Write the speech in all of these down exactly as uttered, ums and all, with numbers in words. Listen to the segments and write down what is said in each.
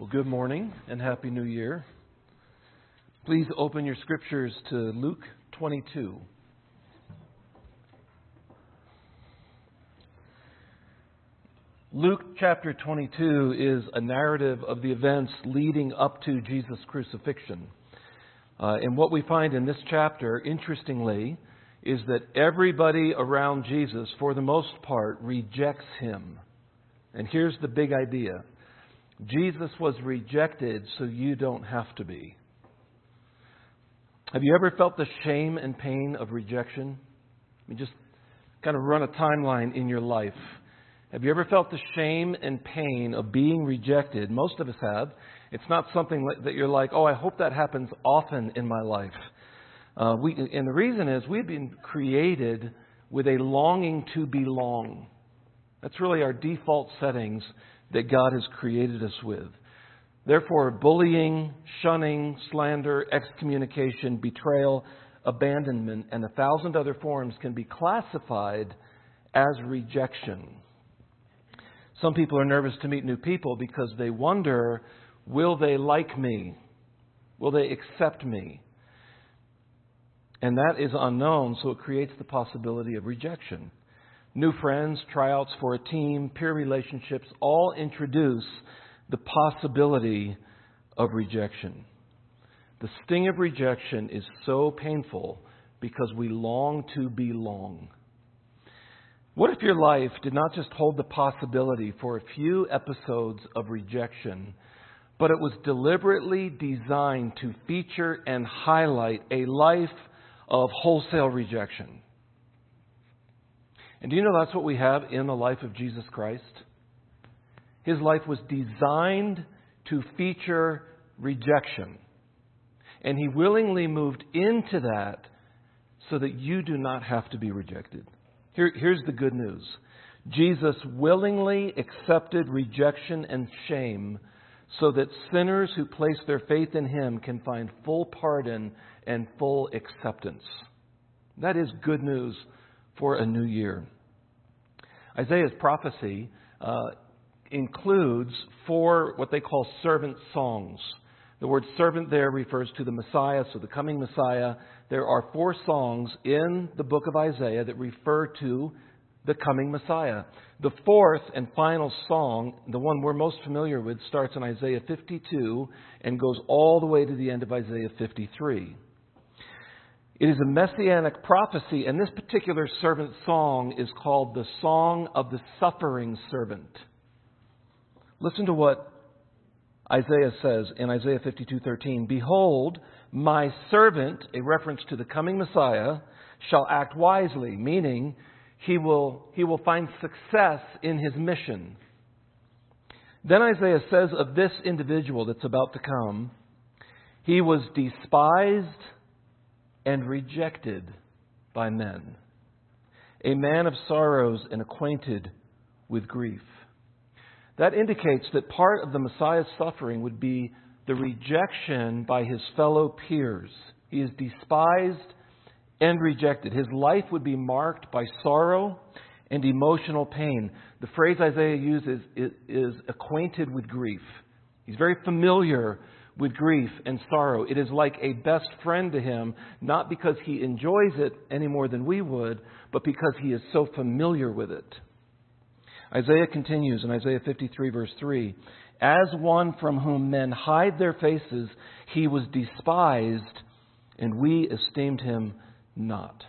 Well, good morning and Happy New Year. Please open your scriptures to Luke twenty-two. Luke chapter twenty-two is a narrative of the events leading up to Jesus' crucifixion. Uh, and what we find in this chapter, interestingly, is that everybody around Jesus, for the most part, rejects him. And here's the big idea. Jesus was rejected so you don't have to be. Have you ever felt the shame and pain of rejection? I mean, just kind of run a timeline in your life. Have you ever felt the shame and pain of being rejected? Most of us have. It's not something that you're like, oh, I hope that happens often in my life. Uh, we, and the reason is we've been created with a longing to belong. That's really our default settings that God has created us with. Therefore, bullying, shunning, slander, excommunication, betrayal, abandonment, and a thousand other forms can be classified as rejection. Some people are nervous to meet new people because they wonder, will they like me? Will they accept me? And that is unknown, so it creates the possibility of rejection. New friends, tryouts for a team, peer relationships, all introduce the possibility of rejection. The sting of rejection is so painful because we long to belong. What if your life did not just hold the possibility for a few episodes of rejection, but it was deliberately designed to feature and highlight a life of wholesale rejection? And do you know that's what we have in the life of Jesus Christ? His life was designed to feature rejection. And he willingly moved into that so that you do not have to be rejected. Here, here's the good news. Jesus willingly accepted rejection and shame so that sinners who place their faith in him can find full pardon and full acceptance. That is good news for a new year. Isaiah's prophecy uh, includes four what they call servant songs. The word servant there refers to the Messiah, so the coming Messiah. There are four songs in the book of Isaiah that refer to the coming Messiah. The fourth and final song, the one we're most familiar with, starts in Isaiah fifty-two and goes all the way to the end of Isaiah fifty-three. It is a messianic prophecy, and this particular servant song is called the Song of the Suffering Servant. Listen to what Isaiah says in Isaiah fifty-two thirteen. Behold, my servant, a reference to the coming Messiah, shall act wisely, meaning he will, he will find success in his mission. Then Isaiah says of this individual that's about to come, he was despised and rejected by men, a man of sorrows and acquainted with grief. That indicates that part of the Messiah's suffering would be the rejection by his fellow peers. He is despised and rejected. His life would be marked by sorrow and emotional pain. The phrase Isaiah uses is, is acquainted with grief. He's very familiar with grief and sorrow. It is like a best friend to him, not because he enjoys it any more than we would, but because he is so familiar with it. Isaiah continues in Isaiah fifty-three, verse three, as one from whom men hide their faces, he was despised, and we esteemed him not.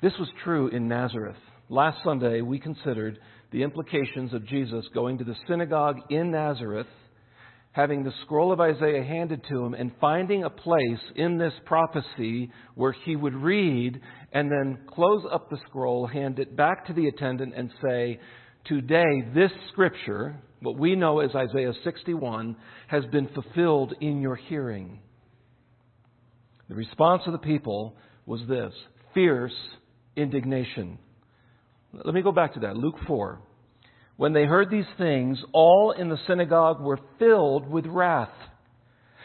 This was true in Nazareth. Last Sunday, we considered the implications of Jesus going to the synagogue in Nazareth, having the scroll of Isaiah handed to him and finding a place in this prophecy where he would read and then close up the scroll, hand it back to the attendant and say, today this scripture, what we know as Isaiah sixty-one, has been fulfilled in your hearing. The response of the people was this, fierce indignation. Let me go back to that, Luke four. When they heard these things, all in the synagogue were filled with wrath.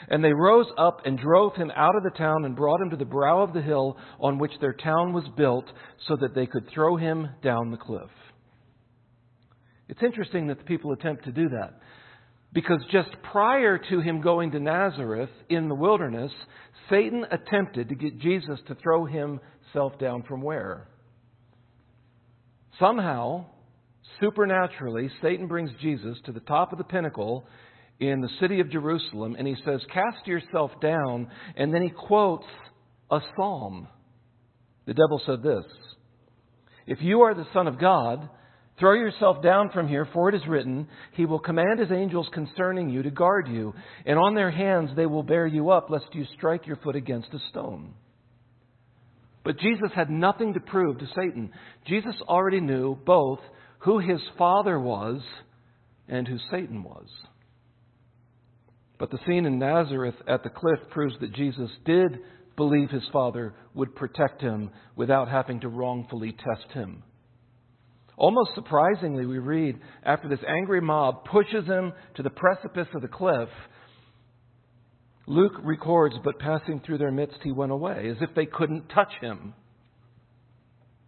And they rose up and drove him out of the town and brought him to the brow of the hill on which their town was built so that they could throw him down the cliff. It's interesting that the people attempt to do that. Because just prior to him going to Nazareth in the wilderness, Satan attempted to get Jesus to throw himself down from where? Somehow, supernaturally, Satan brings Jesus to the top of the pinnacle in the city of Jerusalem, and he says, "Cast yourself down," and then he quotes a psalm. The devil said this, "If you are the Son of God, throw yourself down from here, for it is written, He will command His angels concerning you to guard you, and on their hands they will bear you up, lest you strike your foot against a stone." But Jesus had nothing to prove to Satan. Jesus already knew both who His Father was and who Satan was. But the scene in Nazareth at the cliff proves that Jesus did believe His Father would protect Him without having to wrongfully test Him. Almost surprisingly, we read, after this angry mob pushes him to the precipice of the cliff, Luke records, "But passing through their midst, he went away," as if they couldn't touch him.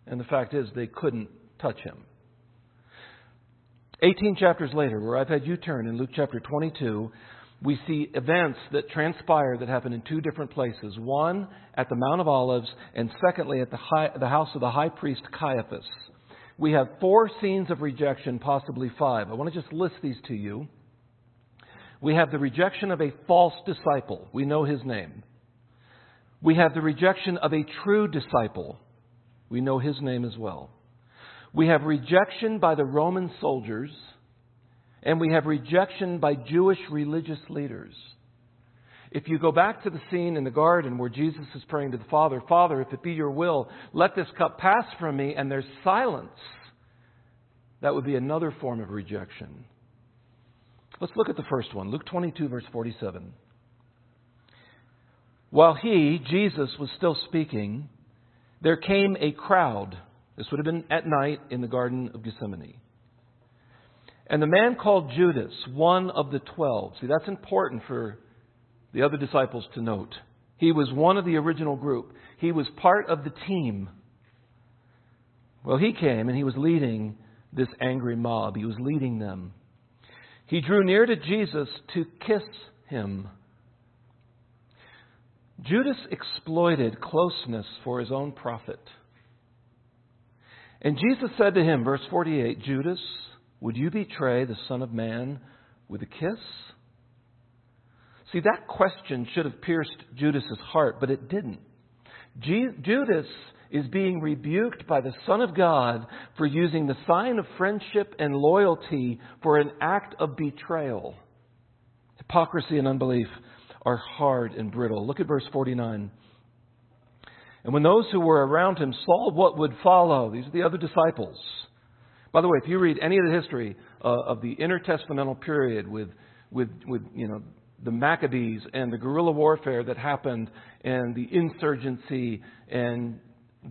And the fact is, they couldn't touch him. eighteen chapters later, where I've had you turn in Luke chapter twenty-two, we see events that transpire that happen in two different places. One, at the Mount of Olives, and secondly, at the, high, the house of the high priest Caiaphas. We have four scenes of rejection, possibly five. I want to just list these to you. We have the rejection of a false disciple. We know his name. We have the rejection of a true disciple. We know his name as well. We have rejection by the Roman soldiers, and we have rejection by Jewish religious leaders. If you go back to the scene in the garden where Jesus is praying to the Father, "Father, if it be your will, let this cup pass from me," and there's silence, that would be another form of rejection. Let's look at the first one, Luke twenty-two, verse forty-seven. "While he," Jesus, "was still speaking, there came a crowd." This would have been at night in the Garden of Gethsemane. "And the man called Judas, one of the twelve." See, that's important for the other disciples to note. He was one of the original group. He was part of the team. Well, he came and he was leading this angry mob. He was leading them. "He drew near to Jesus to kiss him." Judas exploited closeness for his own profit. "And Jesus said to him," verse forty-eight, "Judas, would you betray the Son of Man with a kiss?" See, that question should have pierced Judas' heart, but it didn't. G- Judas is being rebuked by the Son of God for using the sign of friendship and loyalty for an act of betrayal. Hypocrisy and unbelief are hard and brittle. Look at verse forty-nine. "And when those who were around him saw what would follow," these are the other disciples. By the way, if you read any of the history uh, of the intertestamental period with, with, with, you know, the Maccabees and the guerrilla warfare that happened and the insurgency and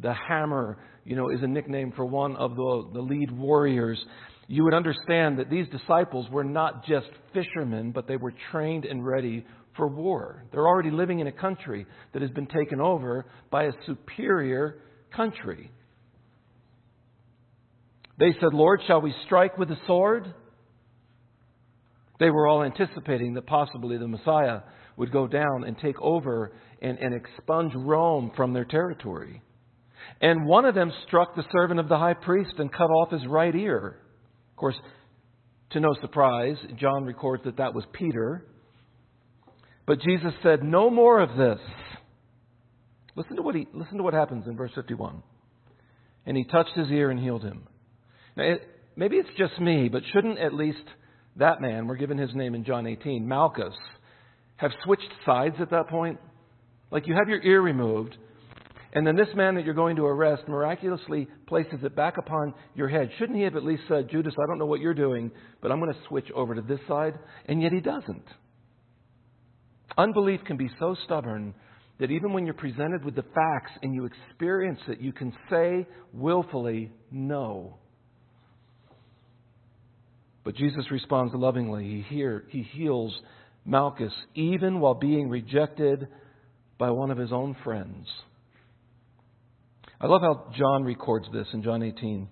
the hammer, you know, is a nickname for one of the, the lead warriors. You would understand that these disciples were not just fishermen, but they were trained and ready for war. They're already living in a country that has been taken over by a superior country. They said, "Lord, shall we strike with the sword?" They were all anticipating that possibly the Messiah would go down and take over and, and expunge Rome from their territory. "And one of them struck the servant of the high priest and cut off his right ear." Of course, to no surprise, John records that that was Peter. But Jesus said, "No more of this." Listen to what he listen to what happens in verse fifty-one. "And he touched his ear and healed him." Now, it, maybe it's just me, but shouldn't at least that man, we're given his name in John eighteen, Malchus, have switched sides at that point? Like, you have your ear removed, and then this man that you're going to arrest miraculously places it back upon your head. Shouldn't he have at least said, "Judas, I don't know what you're doing, but I'm going to switch over to this side"? And yet he doesn't. Unbelief can be so stubborn that even when you're presented with the facts and you experience it, you can say willfully, "No." But Jesus responds lovingly. He, hear, he heals Malchus even while being rejected by one of his own friends. I love how John records this in John eighteen.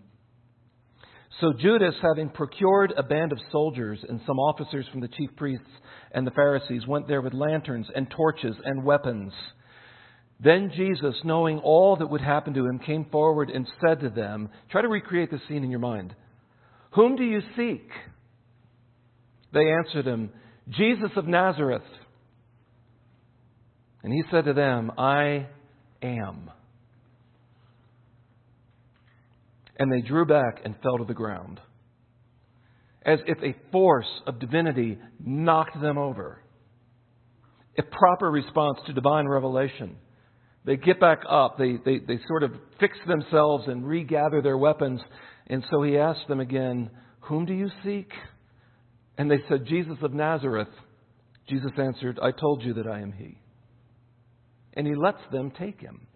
So Judas, having procured a band of soldiers and some officers from the chief priests and the Pharisees, went there with lanterns and torches and weapons. Then Jesus, knowing all that would happen to him, came forward and said to them, try to recreate the scene in your mind. Whom do you seek? They answered him, Jesus of Nazareth. And he said to them, I am. And they drew back and fell to the ground, as if a force of divinity knocked them over. A proper response to divine revelation. They get back up. They, they, they sort of fix themselves and regather their weapons. And so he asked them again, whom do you seek? And they said, Jesus of Nazareth. Jesus answered, I told you that I am he. And he lets them take him.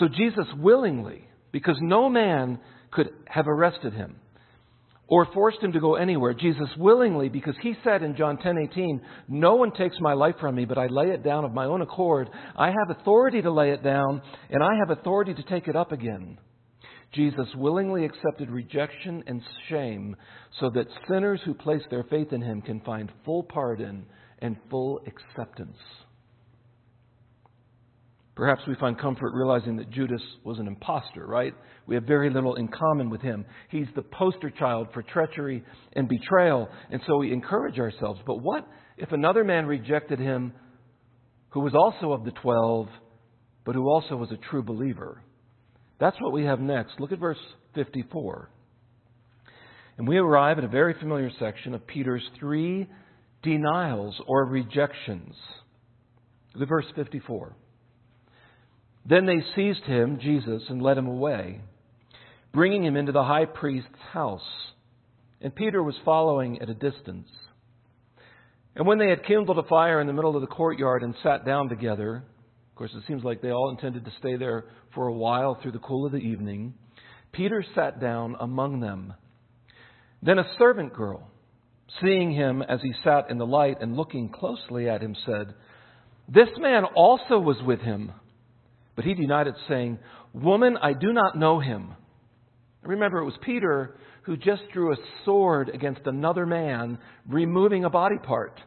So Jesus willingly, because no man could have arrested him or forced him to go anywhere. Jesus willingly, because he said in John ten eighteen, no one takes my life from me, but I lay it down of my own accord. I have authority to lay it down, and I have authority to take it up again. Jesus willingly accepted rejection and shame so that sinners who place their faith in him can find full pardon and full acceptance. Perhaps we find comfort realizing that Judas was an imposter, right? We have very little in common with him. He's the poster child for treachery and betrayal, and so we encourage ourselves. But what if another man rejected him who was also of the twelve, but who also was a true believer? That's what we have next. Look at verse fifty-four. And we arrive at a very familiar section of Peter's three denials or rejections. Look at verse fifty-four. Then they seized him, Jesus, and led him away, bringing him into the high priest's house. And Peter was following at a distance. And when they had kindled a fire in the middle of the courtyard and sat down together, of course, it seems like they all intended to stay there for a while through the cool of the evening, Peter sat down among them. Then a servant girl, seeing him as he sat in the light and looking closely at him, said, This man also was with him. But he denied it, saying, Woman, I do not know him. Remember, it was Peter who just drew a sword against another man, removing a body part.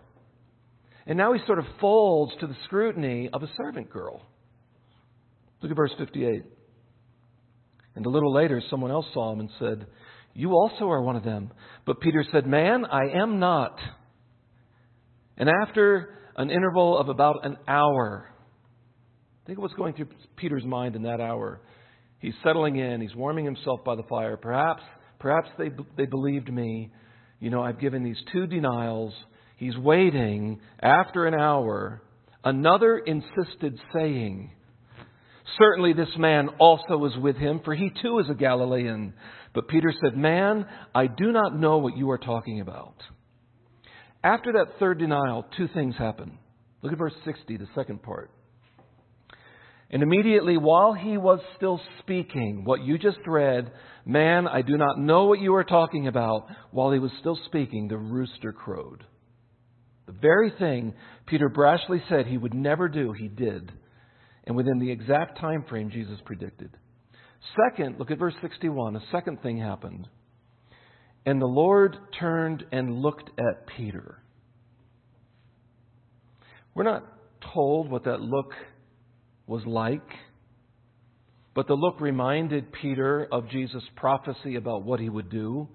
And now he sort of folds to the scrutiny of a servant girl. Look at verse fifty-eight. And a little later, someone else saw him and said, You also are one of them. But Peter said, Man, I am not. And after an interval of about an hour, think of what's going through Peter's mind in that hour. He's settling in. He's warming himself by the fire. Perhaps, perhaps they they believed me. You know, I've given these two denials. He's waiting. After an hour, another insisted, saying, Certainly this man also was with him, for he too is a Galilean. But Peter said, Man, I do not know what you are talking about. After that third denial, two things happen. Look at verse sixty, the second part. And immediately while he was still speaking, what you just read, man, I do not know what you are talking about. While he was still speaking, the rooster crowed. The very thing Peter brashly said he would never do, he did. And within the exact time frame Jesus predicted. Second, look at verse sixty-one. A second thing happened. And the Lord turned and looked at Peter. We're not told what that look was like, but the look reminded Peter of Jesus' prophecy about what he would do.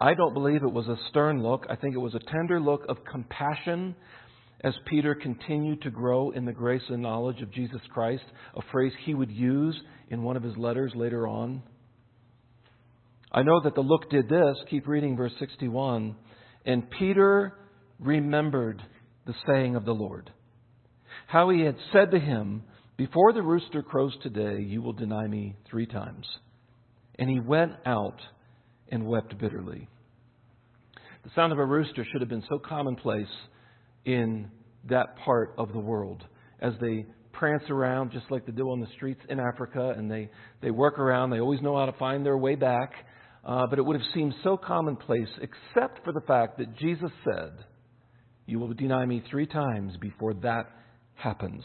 I don't believe it was a stern look. I think it was a tender look of compassion as Peter continued to grow in the grace and knowledge of Jesus Christ, a phrase he would use in one of his letters later on. I know that the look did this. Keep reading verse sixty-one. And Peter remembered the saying of the Lord, how he had said to him, Before the rooster crows today, you will deny me three times. And he went out and wept bitterly. The sound of a rooster should have been so commonplace in that part of the world as they prance around just like they do on the streets in Africa, and they, they work around. They always know how to find their way back. Uh, but it would have seemed so commonplace except for the fact that Jesus said, You will deny me three times before that happens.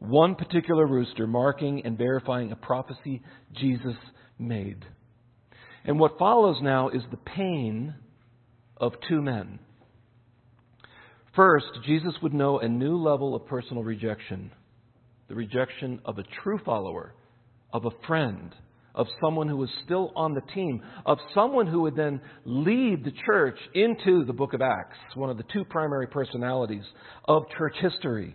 One particular rooster marking and verifying a prophecy Jesus made. And what follows now is the pain of two men. First, Jesus would know a new level of personal rejection. The rejection of a true follower, of a friend, of someone who was still on the team, of someone who would then lead the church into the book of Acts, one of the two primary personalities of church history.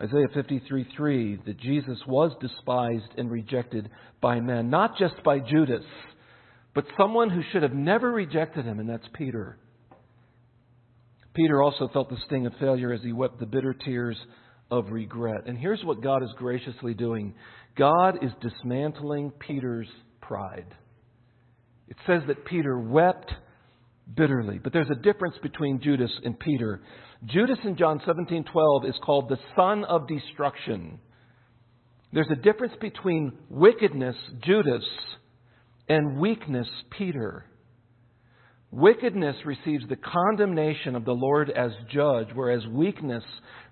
Isaiah fifty-three three, that Jesus was despised and rejected by men, not just by Judas, but someone who should have never rejected him, and that's Peter. Peter also felt the sting of failure as he wept the bitter tears of regret. And here's what God is graciously doing. God is dismantling Peter's pride. It says that Peter wept bitterly. But there's a difference between Judas and Peter. Judas in John seventeen twelve is called the son of destruction. There's a difference between wickedness, Judas, and weakness, Peter. Wickedness receives the condemnation of the Lord as judge, whereas weakness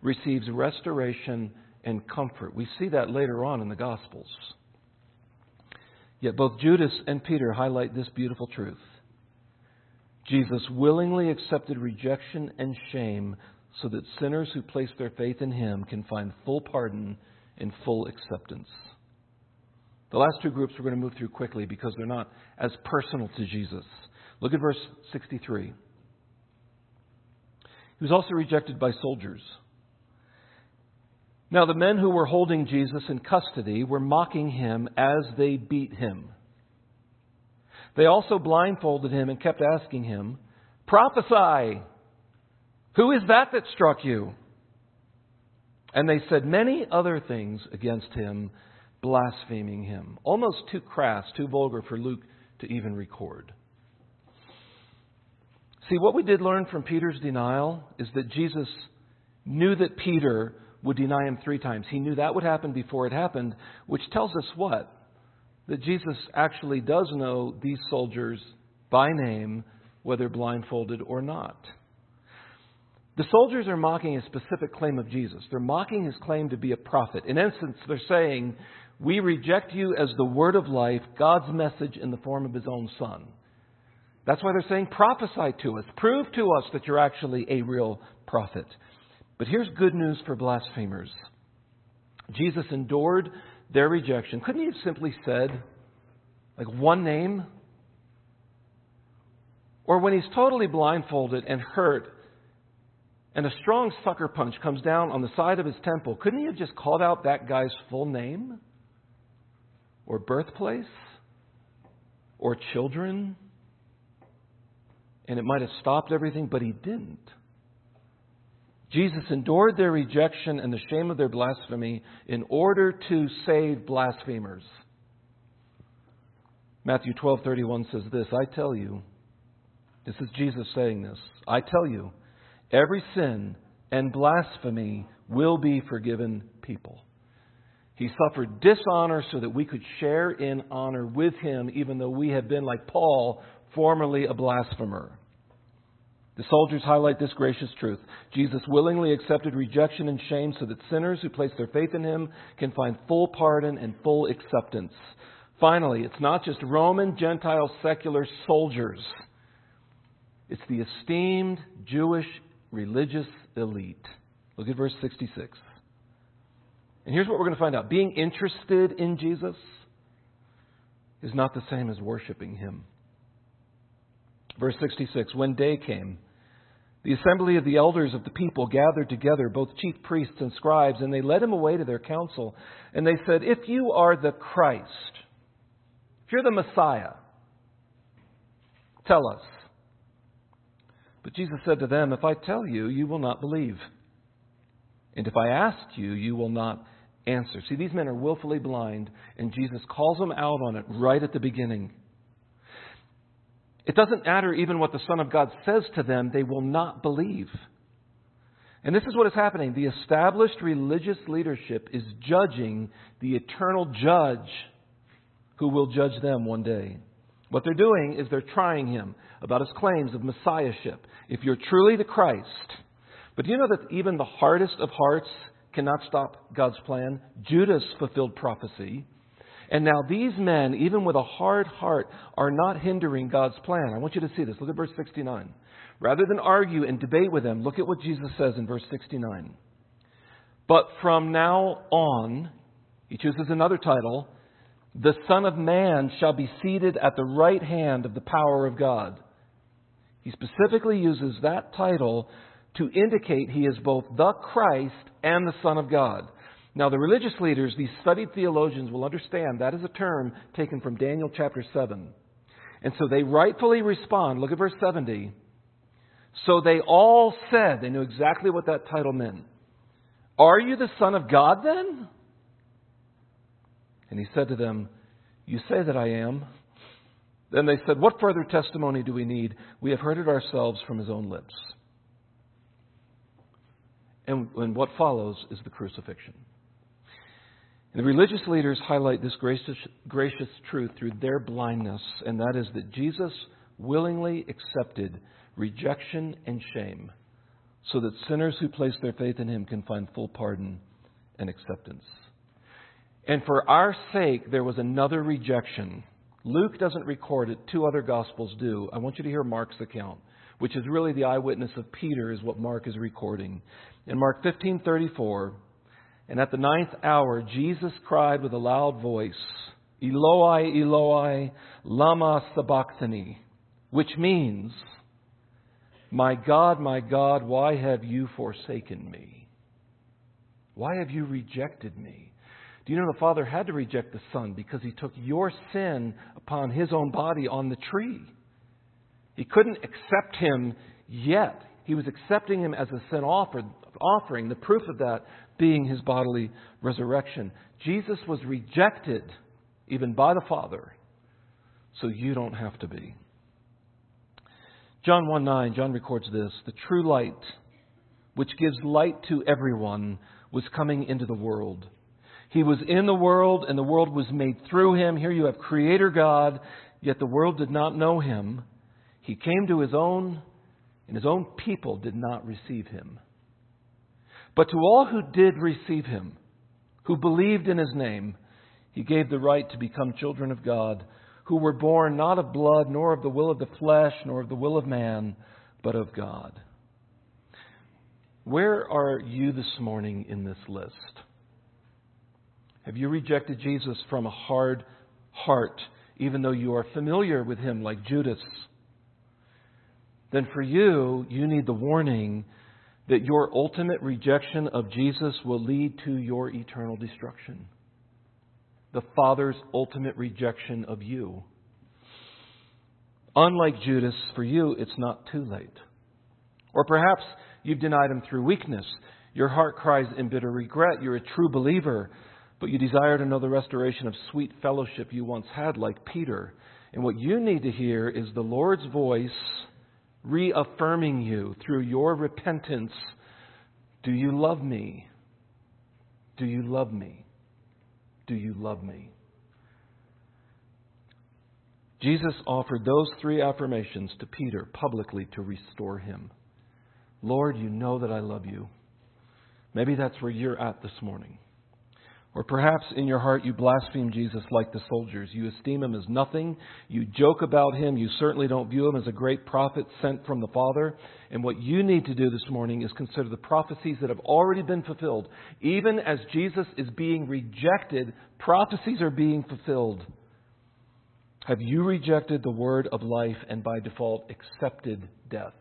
receives restoration and comfort. We see that later on in the Gospels. Yet both Judas and Peter highlight this beautiful truth. Jesus willingly accepted rejection and shame so that sinners who place their faith in him can find full pardon and full acceptance. The last two groups we're going to move through quickly because they're not as personal to Jesus. Look at verse sixty-three. He was also rejected by soldiers. Now the men who were holding Jesus in custody were mocking him as they beat him. They also blindfolded him and kept asking him, "Prophesy! Who is that that struck you?" And they said many other things against him, blaspheming him. Almost too crass, too vulgar for Luke to even record. See, what we did learn from Peter's denial is that Jesus knew that Peter would deny him three times. He knew that would happen before it happened, which tells us what? That Jesus actually does know these soldiers by name, whether blindfolded or not. The soldiers are mocking a specific claim of Jesus. They're mocking his claim to be a prophet. In essence, they're saying, "We reject you as the word of life, God's message in the form of his own son." That's why they're saying, "Prophesy to us. Prove to us that you're actually a real prophet." But here's good news for blasphemers. Jesus endured their rejection. Couldn't he have simply said, like, one name? Or when he's totally blindfolded and hurt, and a strong sucker punch comes down on the side of his temple, couldn't he have just called out that guy's full name? Or birthplace? Or children? And it might have stopped everything, but he didn't. Jesus endured their rejection and the shame of their blasphemy in order to save blasphemers. Matthew twelve thirty-one says this, "I tell you," this is Jesus saying this, "I tell you, every sin and blasphemy will be forgiven people." He suffered dishonor so that we could share in honor with him, even though we have been, like Paul, formerly a blasphemer. The soldiers highlight this gracious truth. Jesus willingly accepted rejection and shame so that sinners who place their faith in him can find full pardon and full acceptance. Finally, it's not just Roman, Gentile, secular soldiers. It's the esteemed Jewish religious elite. Look at verse sixty-six. And here's what we're going to find out. Being interested in Jesus is not the same as worshiping him. Verse sixty-six, "When day came, the assembly of the elders of the people gathered together, both chief priests and scribes, and they led him away to their council. And they said, 'If you are the Christ, if you're the Messiah, tell us.' But Jesus said to them, 'If I tell you, you will not believe. And if I asked you, you will not answer.'" See, these men are willfully blind, and Jesus calls them out on it right at the beginning. It doesn't matter even what the Son of God says to them, they will not believe. And this is what is happening. The established religious leadership is judging the eternal judge who will judge them one day. What they're doing is they're trying him about his claims of messiahship. If you're truly the Christ. But do you know that even the hardest of hearts cannot stop God's plan? Judas fulfilled prophecy. And now these men, even with a hard heart, are not hindering God's plan. I want you to see this. Look at verse sixty-nine. Rather than argue and debate with them, look at what Jesus says in verse sixty-nine. But from now on, he chooses another title, the Son of Man shall be seated at the right hand of the power of God. He specifically uses that title to indicate he is both the Christ and the Son of God. Now, the religious leaders, these studied theologians, will understand that is a term taken from Daniel chapter seven. And so they rightfully respond. Look at verse seventy. So they all said, they knew exactly what that title meant. Are you the Son of God then? And he said to them, you say that I am. Then they said, what further testimony do we need? We have heard it ourselves from his own lips. And, and what follows is the crucifixion. And the religious leaders highlight this gracious, gracious truth through their blindness, and that is that Jesus willingly accepted rejection and shame so that sinners who place their faith in him can find full pardon and acceptance. And for our sake, there was another rejection. Luke doesn't record it. Two other Gospels do. I want you to hear Mark's account, which is really the eyewitness of Peter, is what Mark is recording. In Mark fifteen thirty-four, and at the ninth hour, Jesus cried with a loud voice, Eloi, Eloi, lama sabachthani, which means, my God, my God, why have you forsaken me? Why have you rejected me? Do you know the Father had to reject the Son because he took your sin upon his own body on the tree? He couldn't accept him yet. He was accepting him as a sin offering, the proof of that being his bodily resurrection. Jesus was rejected even by the Father, so you don't have to be. John one nine, John records this, the true light, which gives light to everyone, was coming into the world. He was in the world, and the world was made through him. Here you have Creator God, yet the world did not know him. He came to his own, and his own people did not receive him. But to all who did receive him, who believed in his name, he gave the right to become children of God, who were born not of blood, nor of the will of the flesh, nor of the will of man, but of God. Where are you this morning in this list? Have you rejected Jesus from a hard heart, even though you are familiar with him like Judas? Then for you, you need the warning that your ultimate rejection of Jesus will lead to your eternal destruction. The Father's ultimate rejection of you. Unlike Judas, for you, it's not too late. Or perhaps you've denied him through weakness. Your heart cries in bitter regret. You're a true believer. But you desire to know the restoration of sweet fellowship you once had, like Peter. And what you need to hear is the Lord's voice reaffirming you through your repentance. Do you love me? Do you love me? Do you love me? Jesus offered those three affirmations to Peter publicly to restore him. Lord, you know that I love you. Maybe that's where you're at this morning. Or perhaps in your heart you blaspheme Jesus like the soldiers. You esteem him as nothing. You joke about him. You certainly don't view him as a great prophet sent from the Father. And what you need to do this morning is consider the prophecies that have already been fulfilled. Even as Jesus is being rejected, prophecies are being fulfilled. Have you rejected the word of life and by default accepted death?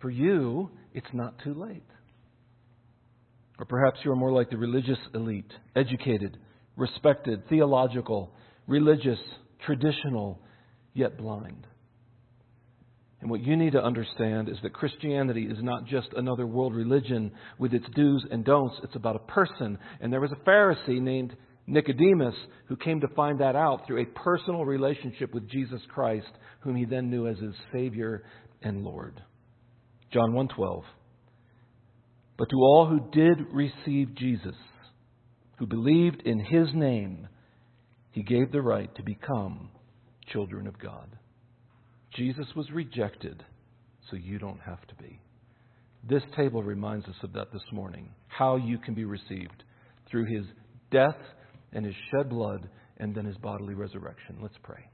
For you, it's not too late. Or perhaps you are more like the religious elite, educated, respected, theological, religious, traditional, yet blind. And what you need to understand is that Christianity is not just another world religion with its do's and don'ts. It's about a person. And there was a Pharisee named Nicodemus who came to find that out through a personal relationship with Jesus Christ, whom he then knew as his Savior and Lord. John one twelve. But to all who did receive Jesus, who believed in his name, he gave the right to become children of God. Jesus was rejected, so you don't have to be. This table reminds us of that this morning, how you can be received through his death and his shed blood and then his bodily resurrection. Let's pray.